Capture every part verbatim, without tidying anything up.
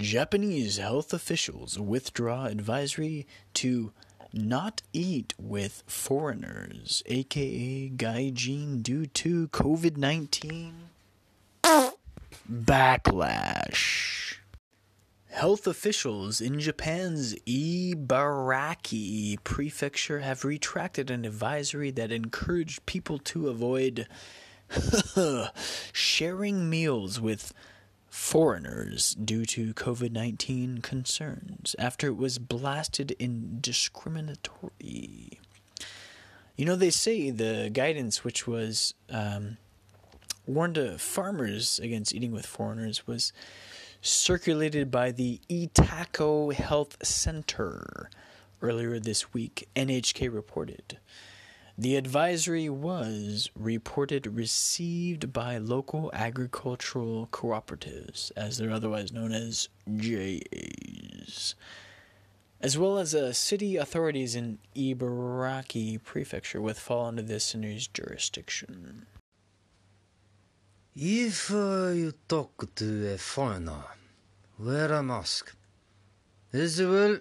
Japanese health officials withdraw advisory to not eat with foreigners, aka gaijin, due to COVID nineteen backlash. Health officials in Japan's Ibaraki Prefecture have retracted an advisory that encouraged people to avoid sharing meals with foreigners due to COVID nineteen concerns after it was blasted indiscriminately. You know, they say the guidance, which was um, warned to farmers against eating with foreigners, was circulated by the Itako Health Center earlier this week, N H K reported. The advisory was reported received by local agricultural cooperatives, as they're otherwise known as J As, as well as uh, city authorities in Ibaraki Prefecture, which fall under this center's jurisdiction. If uh, you talk to a foreigner, wear a mask. As well,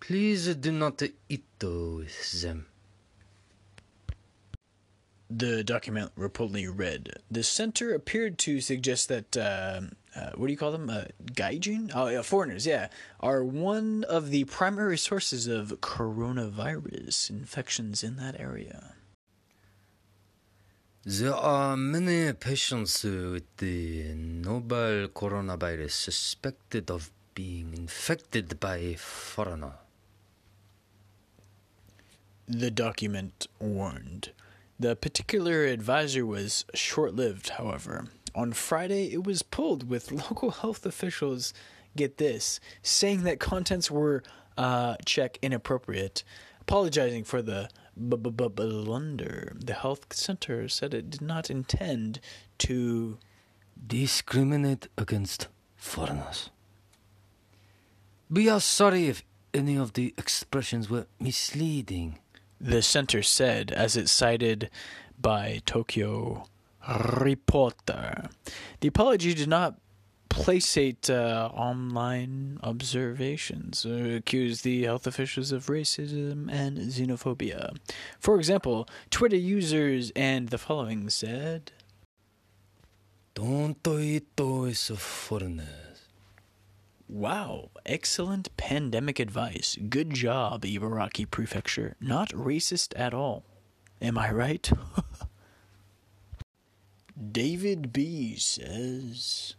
please do not eat with them. The document reportedly read, the center appeared to suggest that, uh, uh, what do you call them, uh, gaijin? Oh, yeah, foreigners, yeah, are one of the primary sources of coronavirus infections in that area. There are many patients with the novel coronavirus suspected of being infected by a foreigner, the document warned. The particular advisory was short-lived, however. On Friday, it was pulled, with local health officials, get this, saying that contents were, uh, check, inappropriate, apologizing for the B-b-b-blunder. The health center said it did not intend to discriminate against foreigners. We are sorry if any of the expressions were misleading, the center said, as it cited by Tokyo Reporter. The apology did not placate uh, online observations, uh, accused the health officials of racism and xenophobia. For example, Twitter users and the following said, "Don't eat with foreigners." Wow, excellent pandemic advice. Good job, Ibaraki Prefecture. Not racist at all. Am I right? David B. says,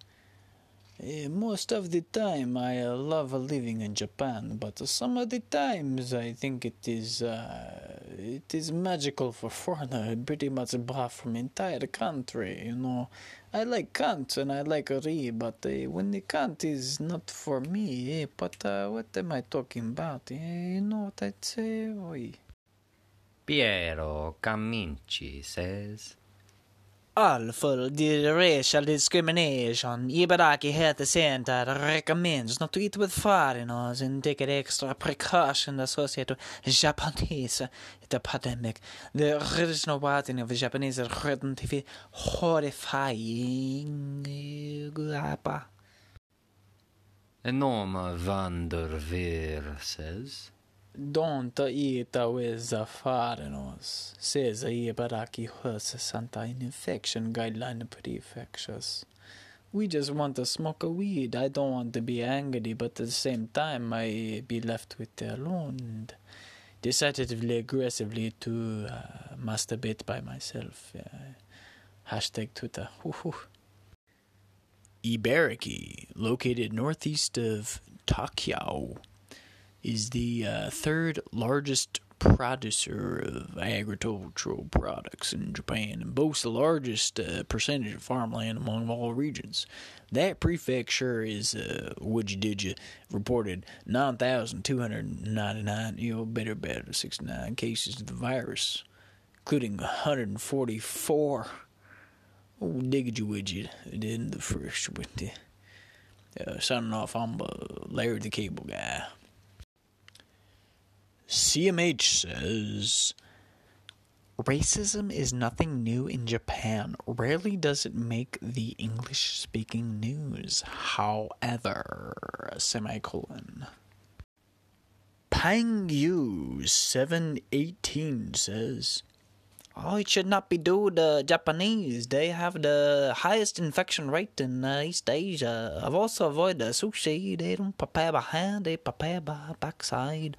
most of the time I love living in Japan, but some of the times I think it is uh, it is magical for foreigners, pretty much bra from entire country, you know. I like Kant and I like Ri, but uh, when the Kant is not for me, eh, but uh, what am I talking about? Eh, you know what I'd say? Oi. Piero Caminci says, all for the racial discrimination, Ibaraki Health Center recommends not to eat with foreigners and take an extra precaution associated with Japanese the pandemic. The original warning of Japanese is relatively horrifying. Norma van der Veer says, don't eat with the foreigners, says the Ibaraki Health Center in infection guideline prefectures. We just want to smoke a weed. I don't want to be angry, but at the same time, I be left with alone and decidedly aggressively to uh, masturbate by myself. Uh, hashtag Twitter. Ibaraki, located northeast of Tokyo, is the uh, third largest producer of agricultural products in Japan and boasts the largest uh, percentage of farmland among all regions. That prefecture is, uh, would you did you, reported nine thousand two hundred ninety-nine, you know, better, better, sixty-nine cases of the virus, including one hundred forty-four. Oh, diggity widget, in the first with the uh, signing off, I'm uh, Larry the Cable Guy. C M H says, Racism is nothing new in Japan. Rarely does it make the English-speaking news. However, semicolon. Pang Yu seven eighteen says, oh, it should not be due to the Japanese. They have the highest infection rate in uh, East Asia. I've also avoided sushi. They don't prepare by hand. They prepare by backside.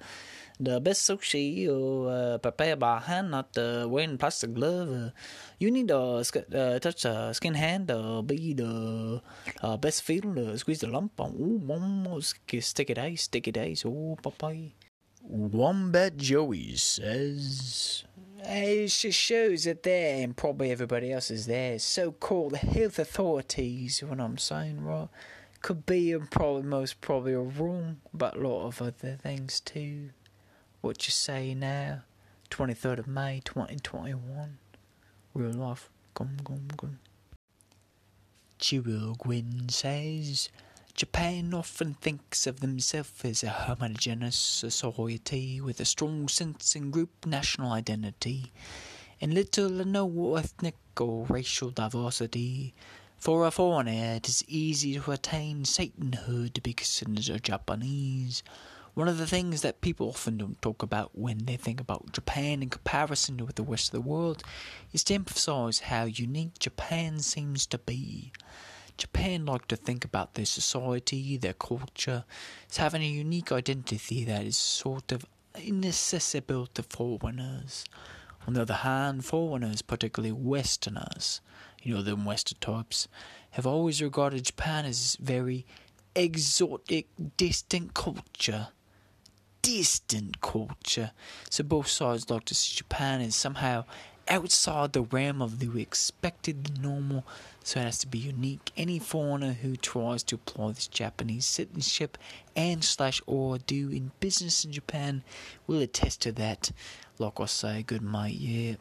The best sushi you uh, prepare by hand, not uh, wearing plastic glove. Uh, you need to uh, uh, touch the uh, skin hand. Uh, be the uh, best feel. Uh, squeeze the lump. Ooh, mom, stick it ice, stick it ice. Ooh, papai. Wombat Joey says, it just shows that they're, and probably everybody else is there, so-called health authorities, you know what I'm saying, right? Could be, and probably most probably are wrong, but a lot of other things too. What you say now, twenty-third of May, twenty twenty-one. Real life, gum gum gum. Chiru Gwyn says, Japan often thinks of themselves as a homogeneous society with a strong sense in group national identity and little or no ethnic or racial diversity. For a foreigner, it is easy to attain Satanhood to be considered a Japanese. One of the things that people often don't talk about when they think about Japan in comparison to the rest of the world is to emphasize how unique Japan seems to be. Japan like to think about their society, their culture, as having a unique identity that is sort of inaccessible to foreigners. On the other hand, foreigners, particularly Westerners, you know, them Western types, have always regarded Japan as very exotic, distant culture. Distant culture. So both sides like to see Japan as somehow outside the realm of the expected, the normal, so it has to be unique. Any foreigner who tries to apply this Japanese citizenship and slash or do in business in Japan will attest to that. Like I say, good mate, yeah.